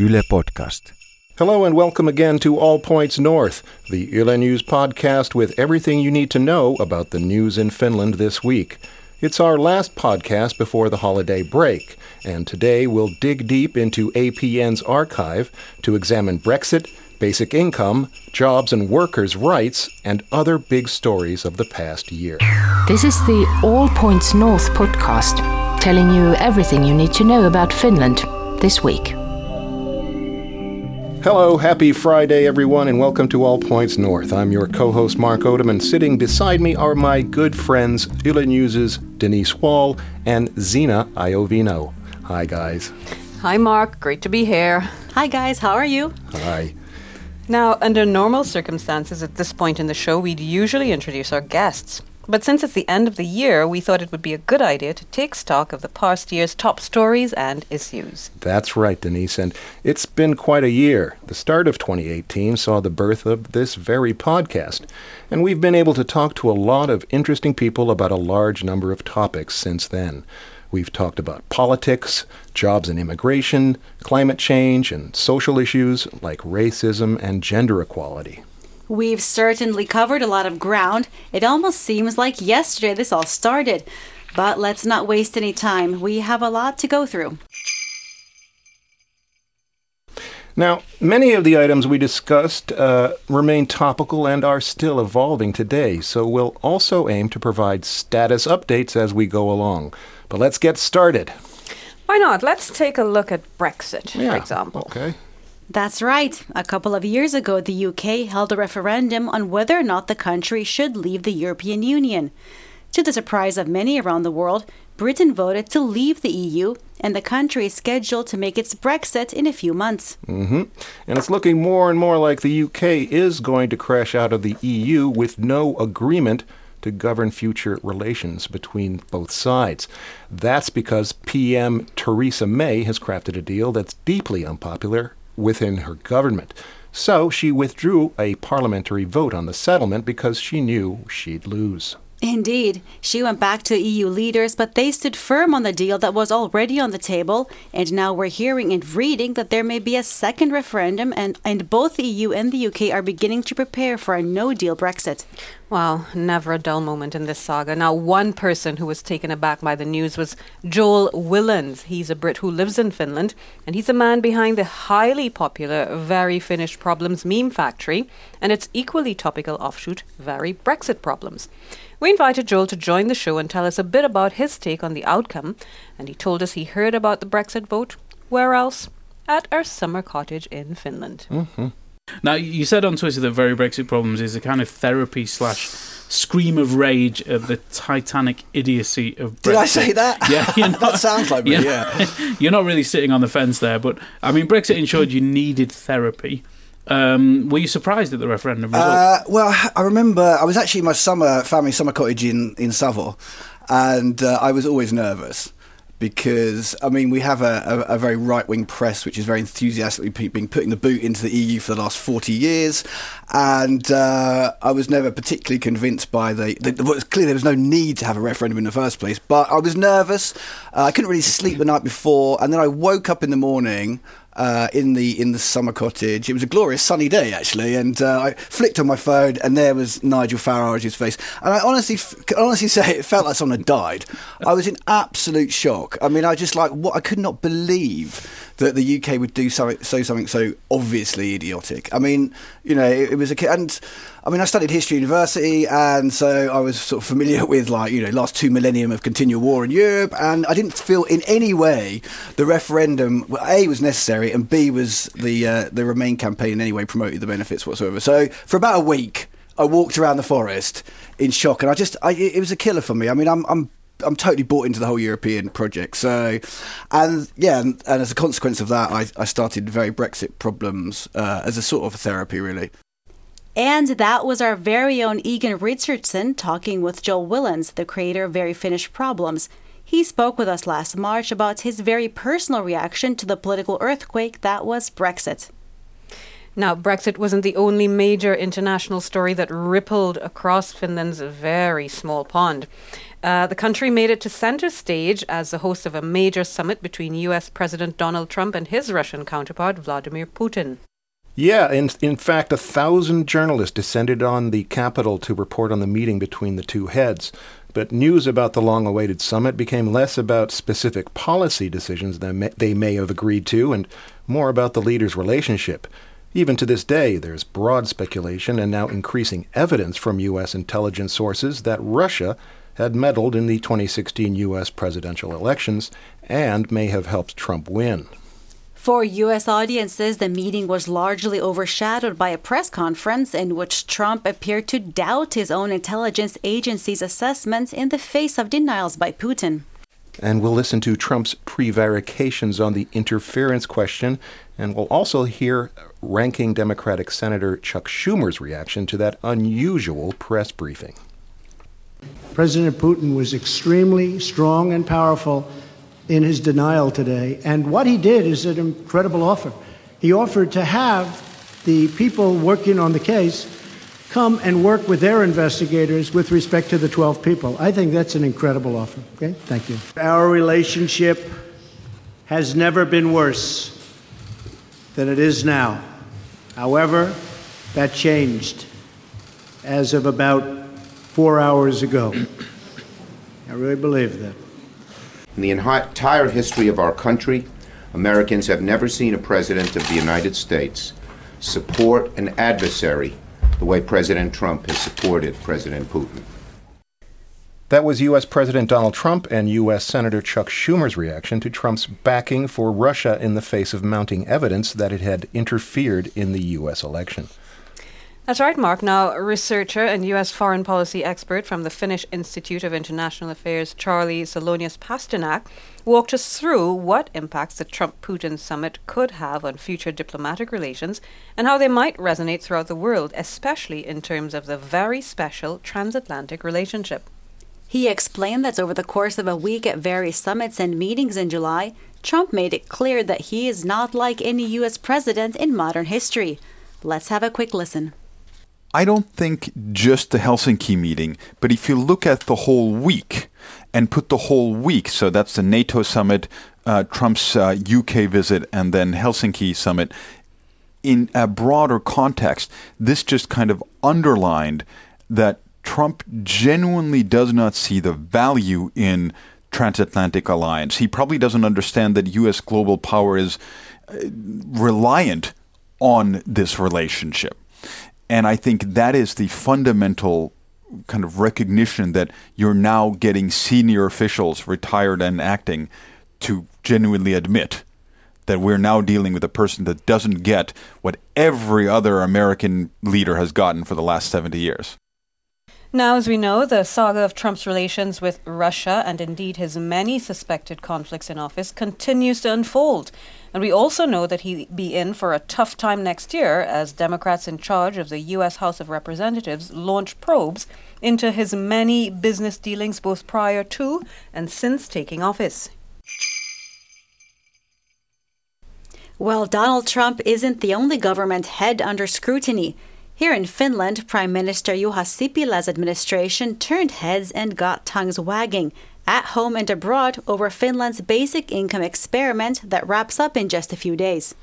Yle Podcast. Hello and welcome again to All Points North, the Yle News podcast with everything you need to know about the news in Finland this week. It's our last podcast before the holiday break, and today we'll dig deep into APN's archive to examine Brexit, basic income, jobs and workers' rights, and other big stories of the past year. This is the All Points North podcast, telling you everything you need to know about Finland this week. Hello, happy Friday everyone, and welcome to All Points North. I'm your co-host Mark Odom, and sitting beside me are my good friends Yle News's Denise Wall and Zena Iovino. Hi guys. Hi Mark, great to be here. Hi guys, how are you? Hi. Now, under normal circumstances at this point in the show, we'd usually introduce our guests. But since it's the end of the year, we thought it would be a good idea to take stock of the past year's top stories and issues. That's right, Denise, and it's been quite a year. The start of 2018 saw the birth of this very podcast, and we've been able to talk to a lot of interesting people about a large number of topics since then. We've talked about politics, jobs and immigration, climate change, and social issues like racism and gender equality. We've certainly covered a lot of ground. It almost seems like yesterday this all started. But let's not waste any time. We have a lot to go through. Now, many of the items we discussed remain topical and are still evolving today, so we'll also aim to provide status updates as we go along. But let's get started. Why not? Let's take a look at Brexit, for example. Okay. That's right. A couple of years ago, the UK held a referendum on whether or not the country should leave the European Union. To the surprise of many around the world, Britain voted to leave the EU, and the country is scheduled to make its Brexit in a few months. Mm-hmm. And it's looking more and more like the UK is going to crash out of the EU with no agreement to govern future relations between both sides. That's because PM Theresa May has crafted a deal that's deeply unpopular within her government. So she withdrew a parliamentary vote on the settlement because she knew she'd lose. Indeed. She went back to EU leaders, but they stood firm on the deal that was already on the table, and now we're hearing and reading that there may be a second referendum, and both the EU and the UK are beginning to prepare for a no-deal Brexit. Wow, never a dull moment in this saga. Now, one person who was taken aback by the news was Joel Willans. He's a Brit who lives in Finland, and he's the man behind the highly popular Very Finnish Problems meme factory, and its equally topical offshoot, Very Brexit Problems. We invited Joel to join the show and tell us a bit about his take on the outcome, and he told us he heard about the Brexit vote. Where else? At our summer cottage in Finland. Mm-hmm. Now, you said on Twitter that Very Brexit Problems is a kind of therapy / scream of rage at the titanic idiocy of Brexit. Did I say that? Yeah. Not, that sounds like me, yeah. You're not really sitting on the fence there, but, I mean, Brexit ensured you needed therapy. Were you surprised at the referendum result? Well, I remember I was actually in my family summer cottage in Savile, and I was always nervous. Because, I mean, we have a very right-wing press which is very enthusiastically been putting the boot into the EU for the last 40 years. And I was never particularly convinced by clearly there was no need to have a referendum in the first place. But I was nervous. I couldn't really sleep the night before. And then I woke up in the morning in the summer cottage. It was a glorious sunny day, actually, and I flicked on my phone, and there was Nigel Farage's face. And I honestly say it felt like someone had died. I was in absolute shock. I mean, I could not believe that the UK would do something so obviously idiotic. I mean, you know, it was a kid, and I mean, I studied history at university, and so I was sort of familiar with, like, you know, last two millennium of continual war in Europe, and I didn't feel in any way the referendum, A, was necessary, and B, was the Remain campaign in any way promoted the benefits whatsoever. So for about a week, I walked around the forest in shock, and it was a killer for me. I mean, I'm totally bought into the whole European project. So, and as a consequence of that, I started Very Brexit Problems as a sort of therapy, really. And that was our very own Egan Richardson talking with Joel Willans, the creator of Very Finnish Problems. He spoke with us last March about his very personal reaction to the political earthquake that was Brexit. Now, Brexit wasn't the only major international story that rippled across Finland's very small pond. The country made it to center stage as the host of a major summit between U.S. President Donald Trump and his Russian counterpart, Vladimir Putin. Yeah, in fact, 1,000 journalists descended on the capital to report on the meeting between the two heads. But news about the long-awaited summit became less about specific policy decisions that they may have agreed to and more about the leaders' relationship. Even to this day, there's broad speculation and now increasing evidence from U.S. intelligence sources that Russia had meddled in the 2016 U.S. presidential elections and may have helped Trump win. For U.S. audiences, the meeting was largely overshadowed by a press conference in which Trump appeared to doubt his own intelligence agency's assessments in the face of denials by Putin. And we'll listen to Trump's prevarications on the interference question, and we'll also hear ranking Democratic Senator Chuck Schumer's reaction to that unusual press briefing. President Putin was extremely strong and powerful in his denial today, and what he did is an incredible offer. He offered to have the people working on the case come and work with their investigators with respect to the 12 people. I think that's an incredible offer. Okay, thank you. Our relationship has never been worse than it is now. However, that changed as of about 4 hours ago. I really believe that. In the entire history of our country, Americans have never seen a president of the United States support an adversary the way President Trump has supported President Putin. That was U.S. President Donald Trump and U.S. Senator Chuck Schumer's reaction to Trump's backing for Russia in the face of mounting evidence that it had interfered in the U.S. election. That's right, Mark. Now, researcher and U.S. foreign policy expert from the Finnish Institute of International Affairs, Charlie Salonius-Pasternak, walked us through what impacts the Trump-Putin summit could have on future diplomatic relations and how they might resonate throughout the world, especially in terms of the very special transatlantic relationship. He explained that over the course of a week at various summits and meetings in July, Trump made it clear that he is not like any U.S. president in modern history. Let's have a quick listen. I don't think just the Helsinki meeting, but if you look at the whole week and put the whole week, so that's the NATO summit, Trump's UK visit, and then Helsinki summit, in a broader context, this just kind of underlined that Trump genuinely does not see the value in transatlantic alliance. He probably doesn't understand that U.S. global power is reliant on this relationship. And I think that is the fundamental kind of recognition that you're now getting senior officials, retired and acting, to genuinely admit that we're now dealing with a person that doesn't get what every other American leader has gotten for the last 70 years. Now, as we know, the saga of Trump's relations with Russia and indeed his many suspected conflicts in office continues to unfold. And we also know that he'll be in for a tough time next year as Democrats in charge of the U.S. House of Representatives launch probes into his many business dealings both prior to and since taking office. Well, Donald Trump isn't the only government head under scrutiny. Here in Finland, Prime Minister Juha Sipilä's administration turned heads and got tongues wagging, at home and abroad, over Finland's basic income experiment that wraps up in just a few days.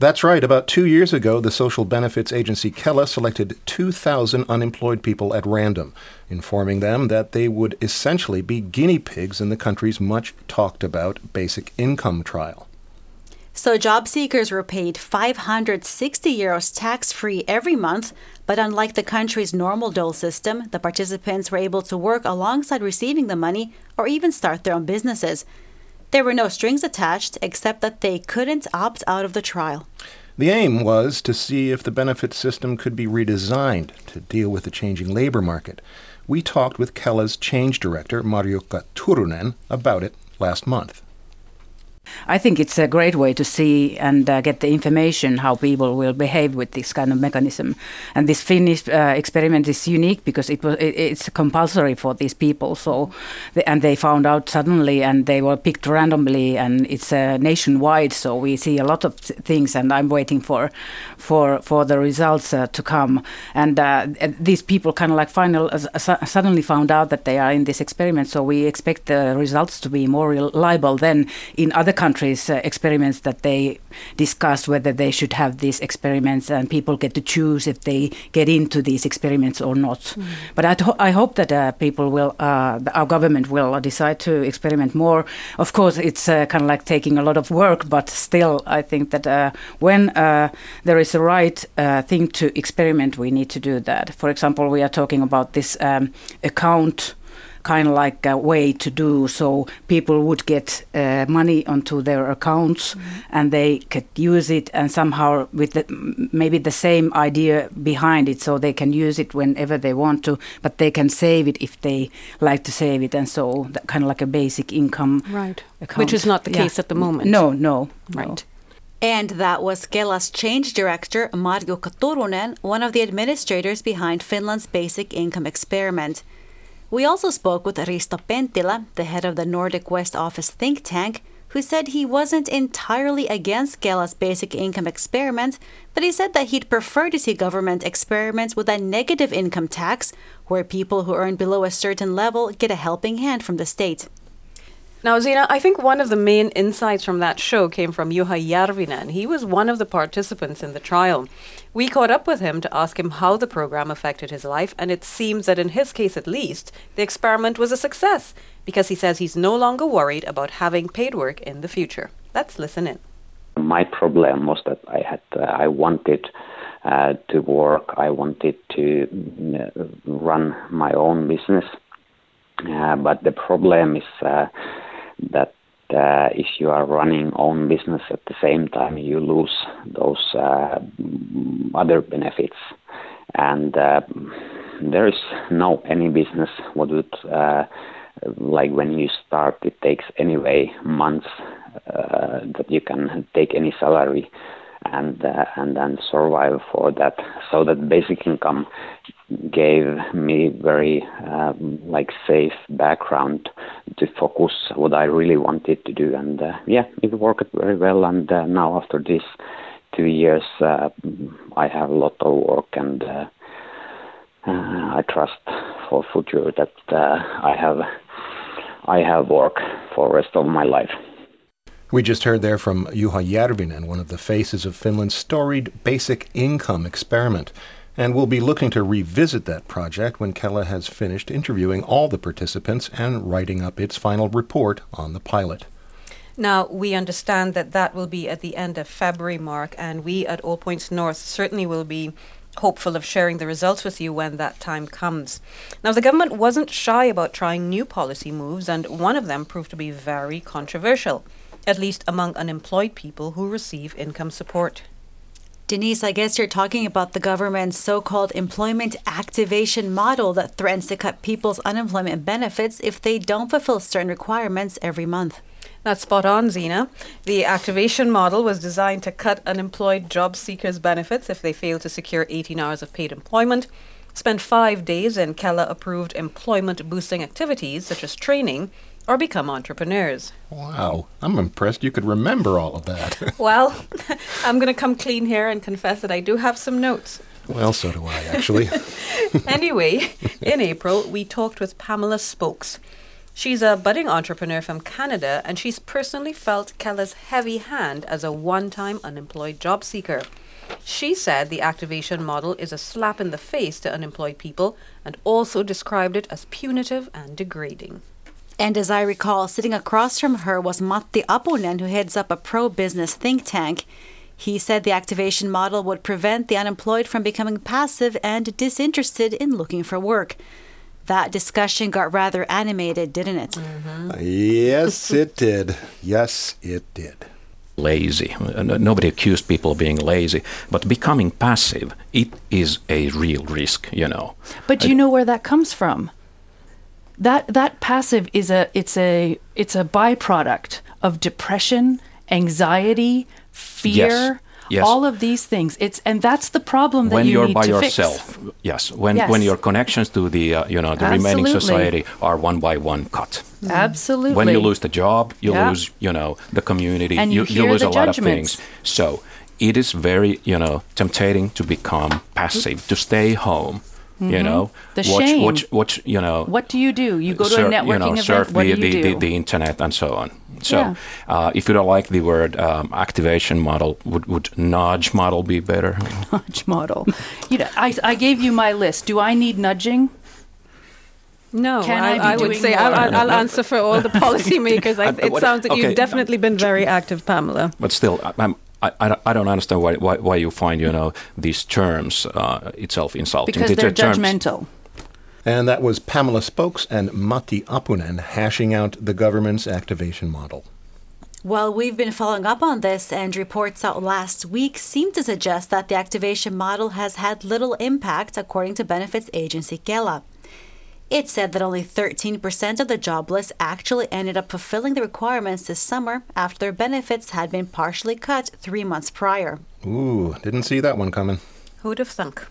That's right. About 2 years ago, the social benefits agency Kela selected 2,000 unemployed people at random, informing them that they would essentially be guinea pigs in the country's much-talked-about basic income trial. So job seekers were paid 560 euros tax-free every month, but unlike the country's normal dole system, the participants were able to work alongside receiving the money or even start their own businesses. There were no strings attached, except that they couldn't opt out of the trial. The aim was to see if the benefit system could be redesigned to deal with the changing labor market. We talked with Kela's change director, Marjukka Turunen, about it last month. I think it's a great way to see and get the information how people will behave with this kind of mechanism. And this Finnish experiment is unique because it's compulsory for these people. So, they found out suddenly and they were picked randomly, and it's nationwide. So we see a lot of things, and I'm waiting for the results to come. And these people kind of like suddenly found out that they are in this experiment. So we expect the results to be more reliable than in other countries' experiments that they discussed whether they should have these experiments, and people get to choose if they get into these experiments or not. But I hope that people will, our government will decide to experiment more. Of course, it's kind of like taking a lot of work, but still I think that when there is a right thing to experiment, we need to do that. For example, we are talking about this account kind of like a way to do, so people would get money onto their accounts and they could use it, and somehow with maybe the same idea behind it, so they can use it whenever they want to, but they can save it if they like to save it, and so that kind of like a basic income account. Which is not the case at the moment. No. And that was Kela's change director, Marjukka Turunen, one of the administrators behind Finland's basic income experiment. We also spoke with Risto Pentila, the head of the Nordic West Office think tank, who said he wasn't entirely against Kela's basic income experiment, but he said that he'd prefer to see government experiments with a negative income tax, where people who earn below a certain level get a helping hand from the state. Now, Zena, I think one of the main insights from that show came from Juha Järvinen. He was one of the participants in the trial. We caught up with him to ask him how the program affected his life, and it seems that in his case at least, the experiment was a success, because he says he's no longer worried about having paid work in the future. Let's listen in. My problem was that I wanted to work, I wanted to run my own business, but the problem is that if you are running own business at the same time, you lose those other benefits. And there is no any business what would, like when you start, it takes anyway months that you can take any salary and then survive for that. So that basic income gave me very safe background to focus what I really wanted to do, and it worked very well. And now after these 2 years, I have a lot of work, and I trust for future that I have work for rest of my life. We just heard there from Juha Järvinen, one of the faces of Finland's storied basic income experiment. And we'll be looking to revisit that project when Kela has finished interviewing all the participants and writing up its final report on the pilot. Now, we understand that will be at the end of February, Mark, and we at All Points North certainly will be hopeful of sharing the results with you when that time comes. Now, the government wasn't shy about trying new policy moves, and one of them proved to be very controversial, at least among unemployed people who receive income support. Denise, I guess you're talking about the government's so-called employment activation model that threatens to cut people's unemployment benefits if they don't fulfill certain requirements every month. That's spot on, Zena. The activation model was designed to cut unemployed job seekers' benefits if they fail to secure 18 hours of paid employment, spend 5 days in Kela-approved employment-boosting activities such as training, or become entrepreneurs. Wow, I'm impressed you could remember all of that. Well, I'm going to come clean here and confess that I do have some notes. Well, so do I, actually. Anyway, in April, we talked with Pamela Spokes. She's a budding entrepreneur from Canada, and she's personally felt Kela's heavy hand as a one-time unemployed job seeker. She said the activation model is a slap in the face to unemployed people, and also described it as punitive and degrading. And as I recall, sitting across from her was Matti Apunen, who heads up a pro-business think tank. He said the activation model would prevent the unemployed from becoming passive and disinterested in looking for work. That discussion got rather animated, didn't it? Mm-hmm. Yes, it did. Yes, it did. Lazy. Nobody accused people of being lazy, but becoming passive, it is a real risk, you know. But you know where that comes from? That passive is a byproduct of depression, anxiety, fear, yes. all of these things. And that's the problem that you need to fix. When you're by yourself, yes. When your connections to the the remaining society are one by one cut. Mm. Absolutely. When you lose the job, you lose the community, and you lose a lot of things. So it is very tempting to become passive, to stay home. Mm-hmm. Shame. Watch, what do? You go to a networking event, surf what do? The internet and so on. So if you don't like the word activation model, would nudge model be better? Nudge model. I gave you my list. Do I need nudging? No, I would say I'll answer for all the policymakers. It sounds like you've definitely been very active, Pamela. But still, I don't understand why you find these terms itself insulting. Because they're judgmental. And that was Pamela Spokes and Matti Apunen hashing out the government's activation model. Well, we've been following up on this, and reports out last week seem to suggest that the activation model has had little impact, according to benefits agency Kela. It said that only 13% of the jobless actually ended up fulfilling the requirements this summer after their benefits had been partially cut 3 months prior. Ooh, didn't see that one coming. Who'd have thunk?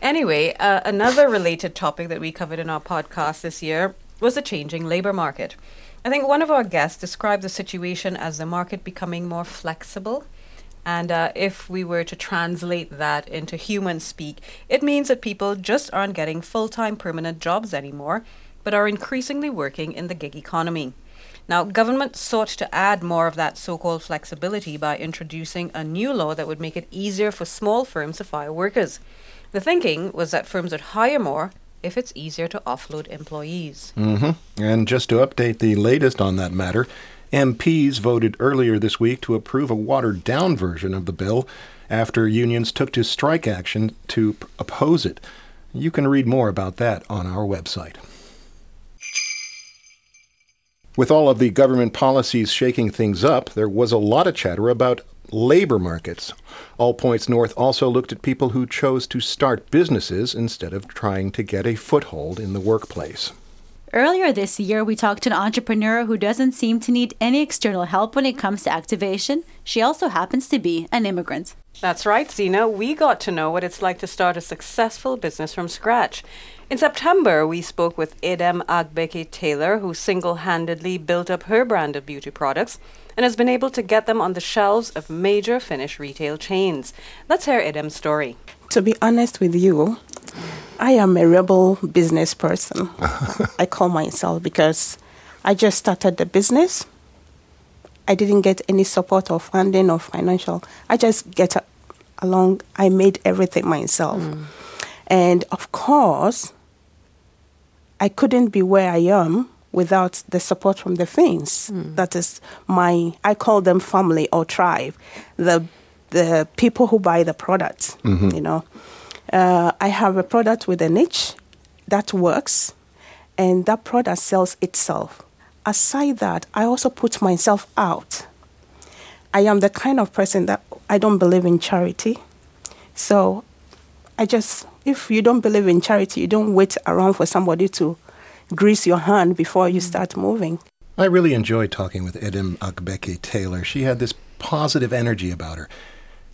Anyway, another related topic that we covered in our podcast this year was the changing labor market. I think one of our guests described the situation as the market becoming more flexible. And if we were to translate that into human speak, it means that people just aren't getting full-time permanent jobs anymore, but are increasingly working in the gig economy. Now, government sought to add more of that so-called flexibility by introducing a new law that would make it easier for small firms to fire workers. The thinking was that firms would hire more if it's easier to offload employees. Mm-hmm. And just to update the latest on that matter, MPs voted earlier this week to approve a watered-down version of the bill after unions took to strike action to oppose it. You can read more about that on our website. With all of the government policies shaking things up, there was a lot of chatter about labor markets. All Points North also looked at people who chose to start businesses instead of trying to get a foothold in the workplace. Earlier this year, we talked to an entrepreneur who doesn't seem to need any external help when it comes to activation. She also happens to be an immigrant. That's right, Zena. We got to know what it's like to start a successful business from scratch. In September, we spoke with Edem Agbeke-Taylor, who single-handedly built up her brand of beauty products and has been able to get them on the shelves of major Finnish retail chains. Let's hear Edem's story. To be honest with you, I am a rebel business person, I call myself, because I just started the business. I didn't get any support or funding or financial. I just get along. I made everything myself. Mm. And of course, I couldn't be where I am without the support from the Finns. Mm. That is I call them family or tribe, the people who buy the products, I have a product with a niche that works, and that product sells itself. Aside that, I also put myself out. I am the kind of person that I don't believe in charity. So if you don't believe in charity, you don't wait around for somebody to grease your hand before you start moving. I really enjoyed talking with Edem Agbeke-Taylor. She had this positive energy about her.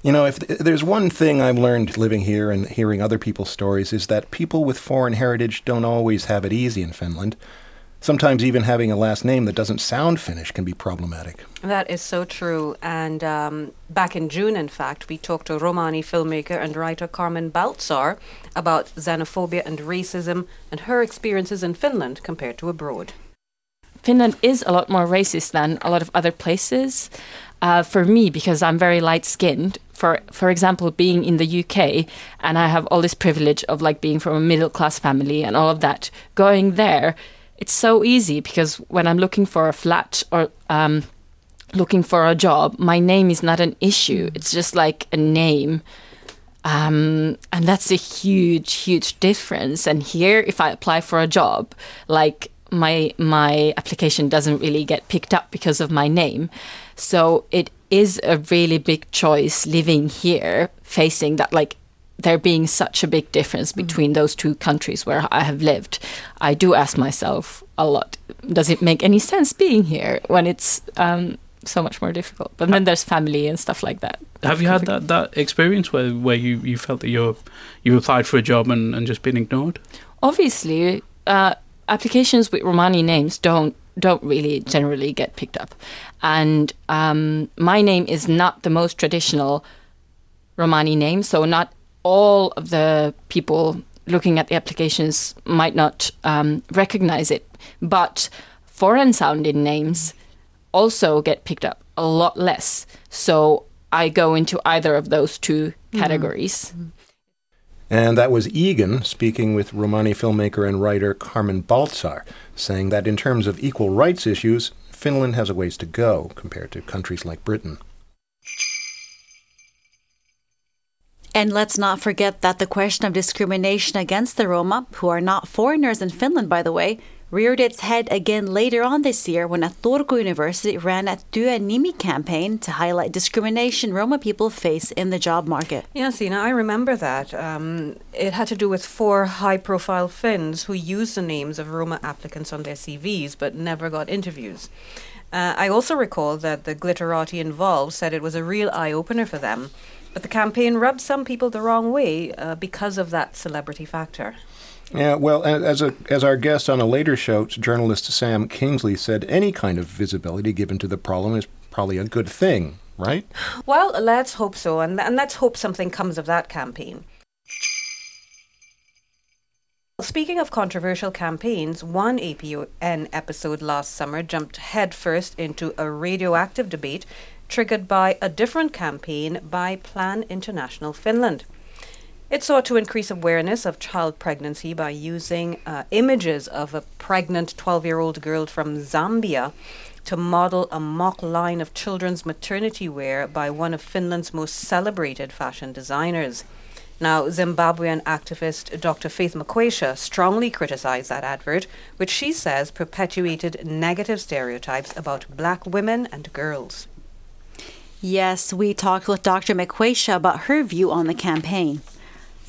If there's one thing I've learned living here and hearing other people's stories is that people with foreign heritage don't always have it easy in Finland. Sometimes even having a last name that doesn't sound Finnish can be problematic. That is so true. And back in June, in fact, we talked to Romani filmmaker and writer Carmen Baltzar about xenophobia and racism and her experiences in Finland compared to abroad. Finland is a lot more racist than a lot of other places. For me, because I'm very light-skinned, for example, being in the UK, and I have all this privilege of being from a middle-class family and all of that, going there, it's so easy because when I'm looking for a flat or looking for a job, my name is not an issue. It's just a name. And that's a huge, huge difference. And here, if I apply for a job, my application doesn't really get picked up because of my name. So it is a really big choice living here, facing that there being such a big difference between those two countries where I have lived, I do ask myself a lot, does it make any sense being here when it's so much more difficult? But then there's family and stuff like that. Have you had that experience where you felt that you applied for a job and just been ignored? Obviously, applications with Romani names don't really generally get picked up. And my name is not the most traditional Romani name, so not all of the people looking at the applications might not recognize it. But foreign-sounding names also get picked up a lot less. So I go into either of those two categories. Mm-hmm. And that was Egan speaking with Romani filmmaker and writer Carmen Baltzar, saying that in terms of equal rights issues, Finland has a ways to go compared to countries like Britain. And let's not forget that the question of discrimination against the Roma, who are not foreigners in Finland, by the way, reared its head again later on this year when at Turku University ran a Työnimi campaign to highlight discrimination Roma people face in the job market. Yeah, Zena, I remember that. It had to do with 4 high-profile Finns who used the names of Roma applicants on their CVs but never got interviews. I also recall that the glitterati involved said it was a real eye-opener for them, but the campaign rubbed some people the wrong way because of that celebrity factor. Yeah, well, as our guest on a later show, journalist Sam Kingsley said, any kind of visibility given to the problem is probably a good thing, right? Well, let's hope so, and let's hope something comes of that campaign. Speaking of controversial campaigns, one APN episode last summer jumped headfirst into a radioactive debate triggered by a different campaign by Plan International Finland. It sought to increase awareness of child pregnancy by using images of a pregnant 12-year-old girl from Zambia to model a mock line of children's maternity wear by one of Finland's most celebrated fashion designers. Now, Zimbabwean activist Dr. Faith Mukwesha strongly criticized that advert, which she says perpetuated negative stereotypes about black women and girls. Yes, we talked with Dr. Mukwesha about her view on the campaign.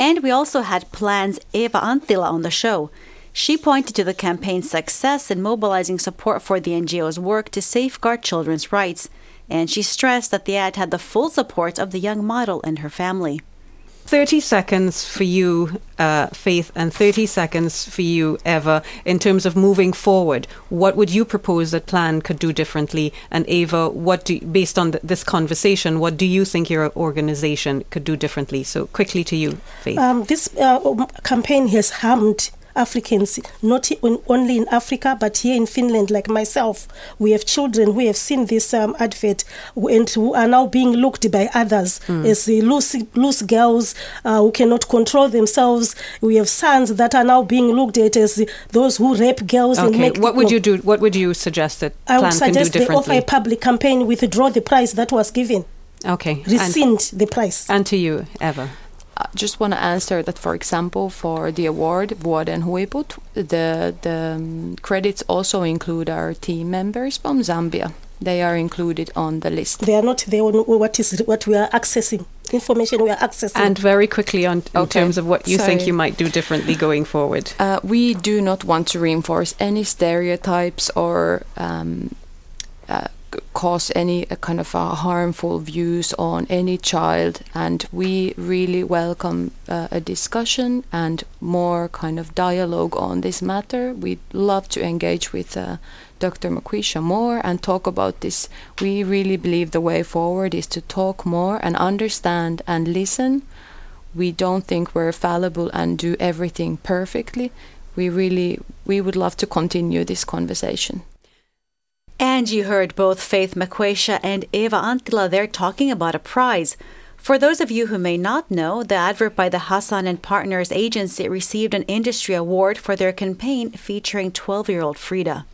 And we also had Plan's Eva Antila on the show. She pointed to the campaign's success in mobilizing support for the NGO's work to safeguard children's rights. And she stressed that the ad had the full support of the young model and her family. 30 seconds for you, Faith, and 30 seconds for you, Eva, in terms of moving forward. What would you propose that Plan could do differently? And Eva, based on this conversation, what do you think your organization could do differently? So quickly to you, Faith. This campaign has harmed Africans, not only in Africa, but here in Finland, like myself. We have children who have seen this advert and who are now being looked by others as loose girls who cannot control themselves. We have sons that are now being looked at as those who rape girls. Okay, and what would you do? What would you suggest that Plan can do differently? I would suggest they offer a public campaign, withdraw the prize that was given. Okay. Rescind the prize. And to you, Eva. I just want to answer that, for example, for the award, Vuoden Huiput, the credits also include our team members from Zambia. They are included on the list. They are not there on what we are accessing, information we are accessing. And very quickly in terms of what you think you might do differently going forward. We do not want to reinforce any stereotypes or cause any kind of harmful views on any child, and we really welcome a discussion and more kind of dialogue on this matter. We'd love to engage with Dr. Mukwesha more and talk about this. We really believe the way forward is to talk more and understand and listen. We don't think we're fallible and do everything perfectly. We would love to continue this conversation. And you heard both Faith Mukwesha and Eva Antila there talking about a prize. For those of you who may not know, the advert by the Hassan and Partners agency received an industry award for their campaign featuring 12-year-old Frida.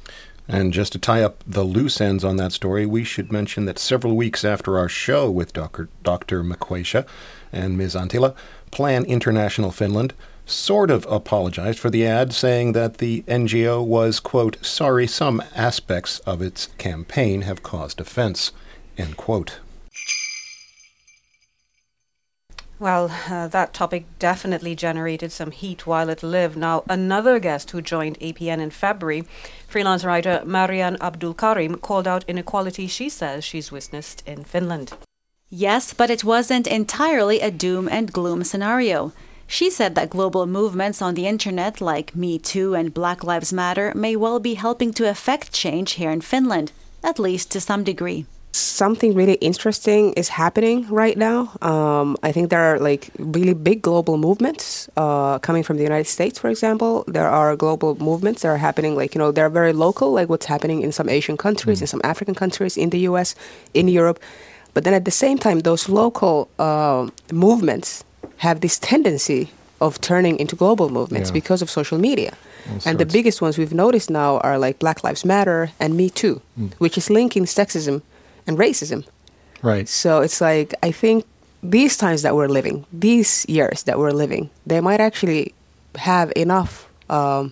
And just to tie up the loose ends on that story, we should mention that several weeks after our show with Dr. Mukwesha and Ms. Antila, Plan International Finland sort of apologized for the ad, saying that the NGO was, quote, sorry some aspects of its campaign have caused offense, end quote. Well, that topic definitely generated some heat while it lived. Now, another guest who joined APN in February, freelance writer Marianne Abdulkarim, called out inequality she says she's witnessed in Finland. Yes, but it wasn't entirely a doom and gloom scenario. She said that global movements on the internet like Me Too and Black Lives Matter may well be helping to affect change here in Finland, at least to some degree. Something really interesting is happening right now. I think there are like really big global movements coming from the United States, for example. There are global movements that are happening, like, you know, they're very local, like what's happening in some Asian countries, in some African countries, in the US, in Europe. But then at the same time, those local movements have this tendency of turning into global movements because of social media. And the biggest ones we've noticed now are like Black Lives Matter and Me Too, which is linking sexism and racism. Right. So it's like, I think these times that we're living, these years that we're living, they might actually have enough kind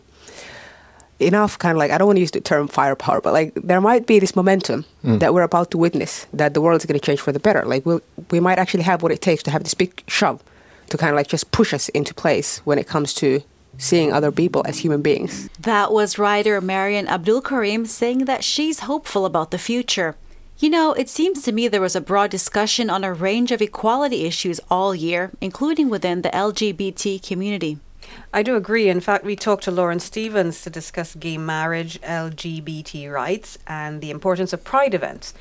of like, I don't want to use the term firepower, but like there might be this momentum that we're about to witness, that the world is going to change for the better. Like we might actually have what it takes to have this big shove to kind of like just push us into place when it comes to seeing other people as human beings. That was writer Marianne Abdulkarim saying that she's hopeful about the future. You know, it seems to me there was a broad discussion on a range of equality issues all year, including within the LGBT community. I do agree. In fact, we talked to Lauren Stevens to discuss gay marriage, LGBT rights, and the importance of pride events.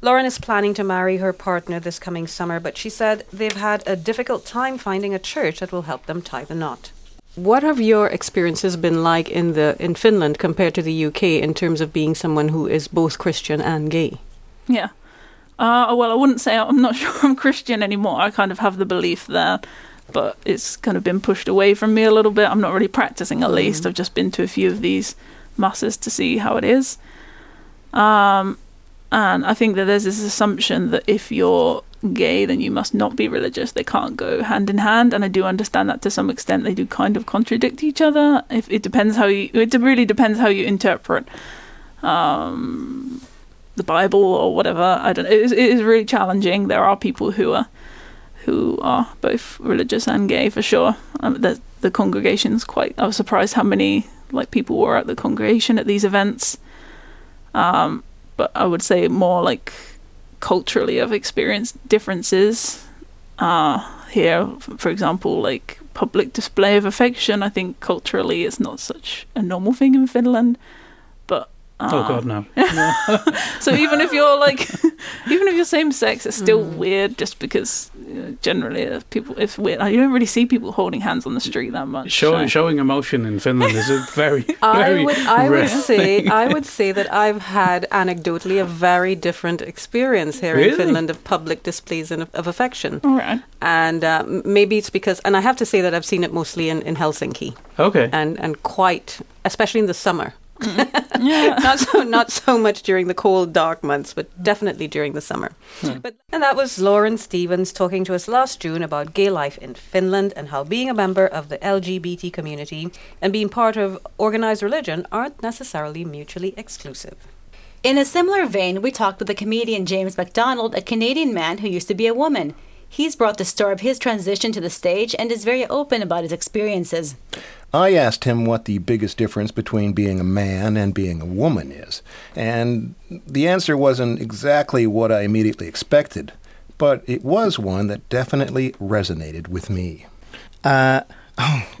Lauren is planning to marry her partner this coming summer, but she said they've had a difficult time finding a church that will help them tie the knot. What have your experiences been like in Finland compared to the UK in terms of being someone who is both Christian and gay? Yeah. Well, I wouldn't say I'm not sure I'm Christian anymore. I kind of have the belief there, but it's kind of been pushed away from me a little bit. I'm not really practicing, at least. I've just been to a few of these masses to see how it is. And I think that there's this assumption that if you're gay, then you must not be religious. They can't go hand in hand. And I do understand that to some extent they do kind of contradict each other. If it depends how you, it really depends how you interpret the Bible or whatever. I don't know. It is really challenging. There are people who are both religious and gay for sure. The congregation's quite. I was surprised how many like people were at the congregation at these events. But I would say more like culturally I've experienced differences here. For example, like public display of affection. I think culturally it's not such a normal thing in Finland. Oh God, no! So even if you're like, even if you're same sex, it's still weird. Just because generally people, it's weird. You don't really see people holding hands on the street that much. Showing emotion in Finland is a very, very I would say that I've had anecdotally a very different experience here in Finland of public displays of affection. All right. And maybe it's because, and I have to say that I've seen it mostly in Helsinki. Okay. And quite, especially in the summer. Not so much during the cold, dark months, but definitely during the summer. And that was Lauren Stevens talking to us last June about gay life in Finland and how being a member of the LGBT community and being part of organized religion aren't necessarily mutually exclusive. In a similar vein, we talked with the comedian James McDonald, a Canadian man who used to be a woman. He's brought the story of his transition to the stage and is very open about his experiences. I asked him what the biggest difference between being a man and being a woman is, and the answer wasn't exactly what I immediately expected, but it was one that definitely resonated with me.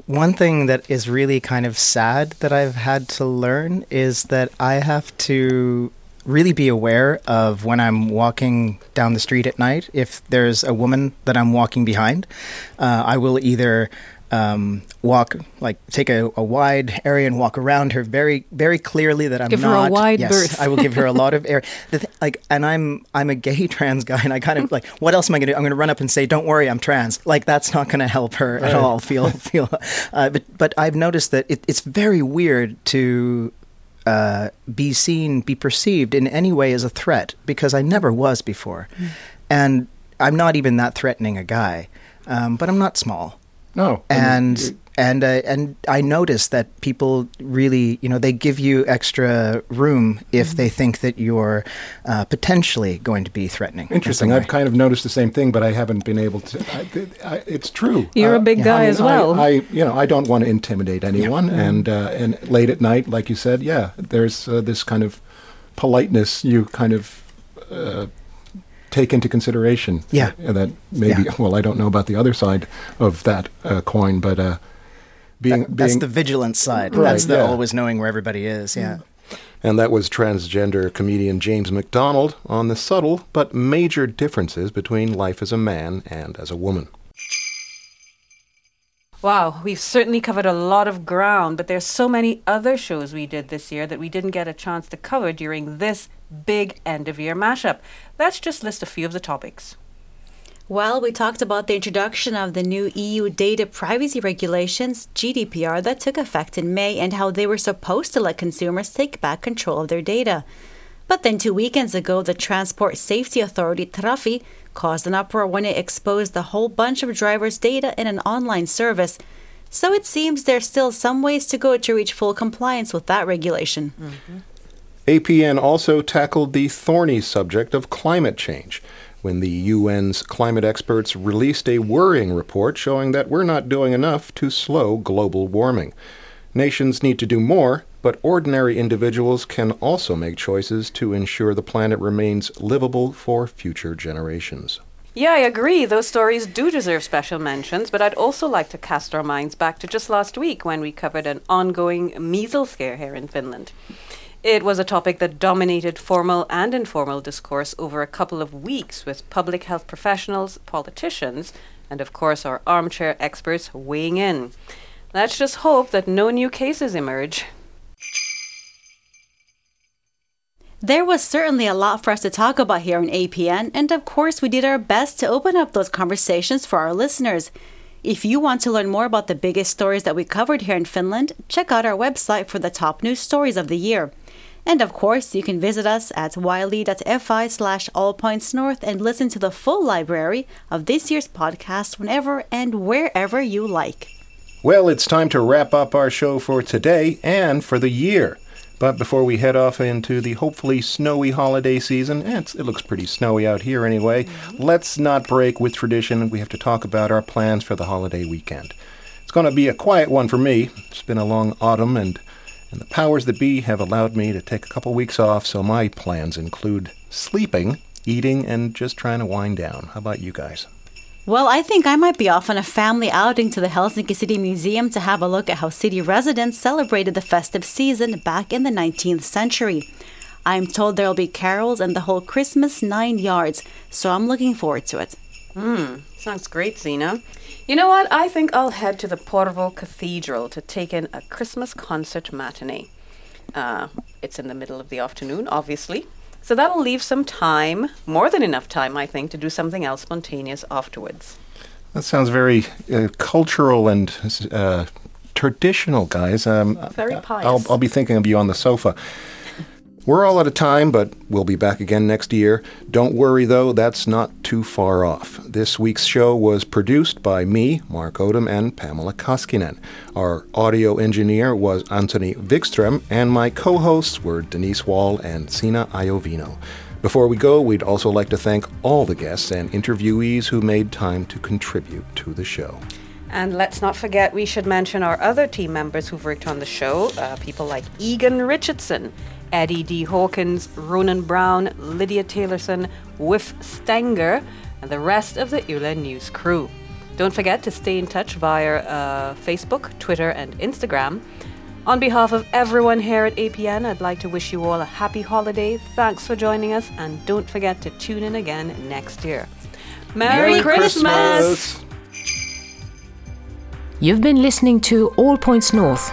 One thing that is really kind of sad that I've had to learn is that I have to really be aware of when I'm walking down the street at night, if there's a woman that I'm walking behind, I will either walk, like take a wide area and walk around her very, very clearly that I'm not. Give her a wide berth. I will give her a lot of air. And I'm a gay trans guy, and I kind of like, what else am I going to do? I'm going to run up and say, "Don't worry, I'm trans." Like that's not going to help her at all. But I've noticed that it's very weird to be seen, be perceived in any way as a threat, because I never was before, and I'm not even that threatening a guy, but I'm not small. No, and And I noticed that people really, you know, they give you extra room if they think that you're potentially going to be threatening. Interesting. I've kind of noticed the same thing, but I haven't been able to. It's true. You're a big guy as well. I don't want to intimidate anyone. Yeah. And late at night, like you said, there's this kind of politeness you kind of take into consideration. Yeah. That maybe, well, I don't know about the other side of that coin, but... That's the vigilance side. Right, that's the always knowing where everybody is, And that was transgender comedian James McDonald on the subtle but major differences between life as a man and as a woman. Wow, we've certainly covered a lot of ground, but there's so many other shows we did this year that we didn't get a chance to cover during this big end-of-year mashup. Let's just list a few of the topics. Well, we talked about the introduction of the new EU data privacy regulations, GDPR, that took effect in May and how they were supposed to let consumers take back control of their data. But then 2 weekends ago, the Transport Safety Authority, Trafi, caused an uproar when it exposed a whole bunch of drivers' data in an online service. So it seems there's still some ways to go to reach full compliance with that regulation. Mm-hmm. APN also tackled the thorny subject of climate change, when the UN's climate experts released a worrying report showing that we're not doing enough to slow global warming. Nations need to do more, but ordinary individuals can also make choices to ensure the planet remains livable for future generations. Yeah, I agree. Those stories do deserve special mentions, but I'd also like to cast our minds back to just last week when we covered an ongoing measles scare here in Finland. It was a topic that dominated formal and informal discourse over a couple of weeks with public health professionals, politicians, and of course our armchair experts weighing in. Let's just hope that no new cases emerge. There was certainly a lot for us to talk about here on APN, and of course we did our best to open up those conversations for our listeners. If you want to learn more about the biggest stories that we covered here in Finland, check out our website for the top news stories of the year. And of course, you can visit us at yle.fi/allpointsnorth and listen to the full library of this year's podcast whenever and wherever you like. Well, it's time to wrap up our show for today and for the year. But before we head off into the hopefully snowy holiday season, it looks pretty snowy out here anyway, let's not break with tradition. We have to talk about our plans for the holiday weekend. It's going to be a quiet one for me. It's been a long autumn, and the powers that be have allowed me to take a couple weeks off, so my plans include sleeping, eating, and just trying to wind down. How about you guys? Well, I think I might be off on a family outing to the Helsinki City Museum to have a look at how city residents celebrated the festive season back in the 19th century. I'm told there'll be carols and the whole Christmas 9 yards, so I'm looking forward to it. Sounds great, Zena. You know what? I think I'll head to the Porvoo Cathedral to take in a Christmas concert matinee. It's in the middle of the afternoon, obviously. So that'll leave some time, more than enough time, I think, to do something else spontaneous afterwards. That sounds very cultural and traditional, guys. Very pious. I'll be thinking of you on the sofa. We're all out of time, but we'll be back again next year. Don't worry, though, that's not too far off. This week's show was produced by me, Mark Odom, and Pamela Koskinen. Our audio engineer was Anthony Wikström, and my co-hosts were Denise Wall and Zena Iovino. Before we go, we'd also like to thank all the guests and interviewees who made time to contribute to the show. And let's not forget, we should mention our other team members who've worked on the show, people like Egan Richardson, Eddie D. Hawkins, Ronan Brown, Lydia Taylorson, Whiff Stenger, and the rest of the Yle News crew. Don't forget to stay in touch via Facebook, Twitter, and Instagram. On behalf of everyone here at APN, I'd like to wish you all a happy holiday. Thanks for joining us, and don't forget to tune in again next year. Merry Christmas! You've been listening to All Points North,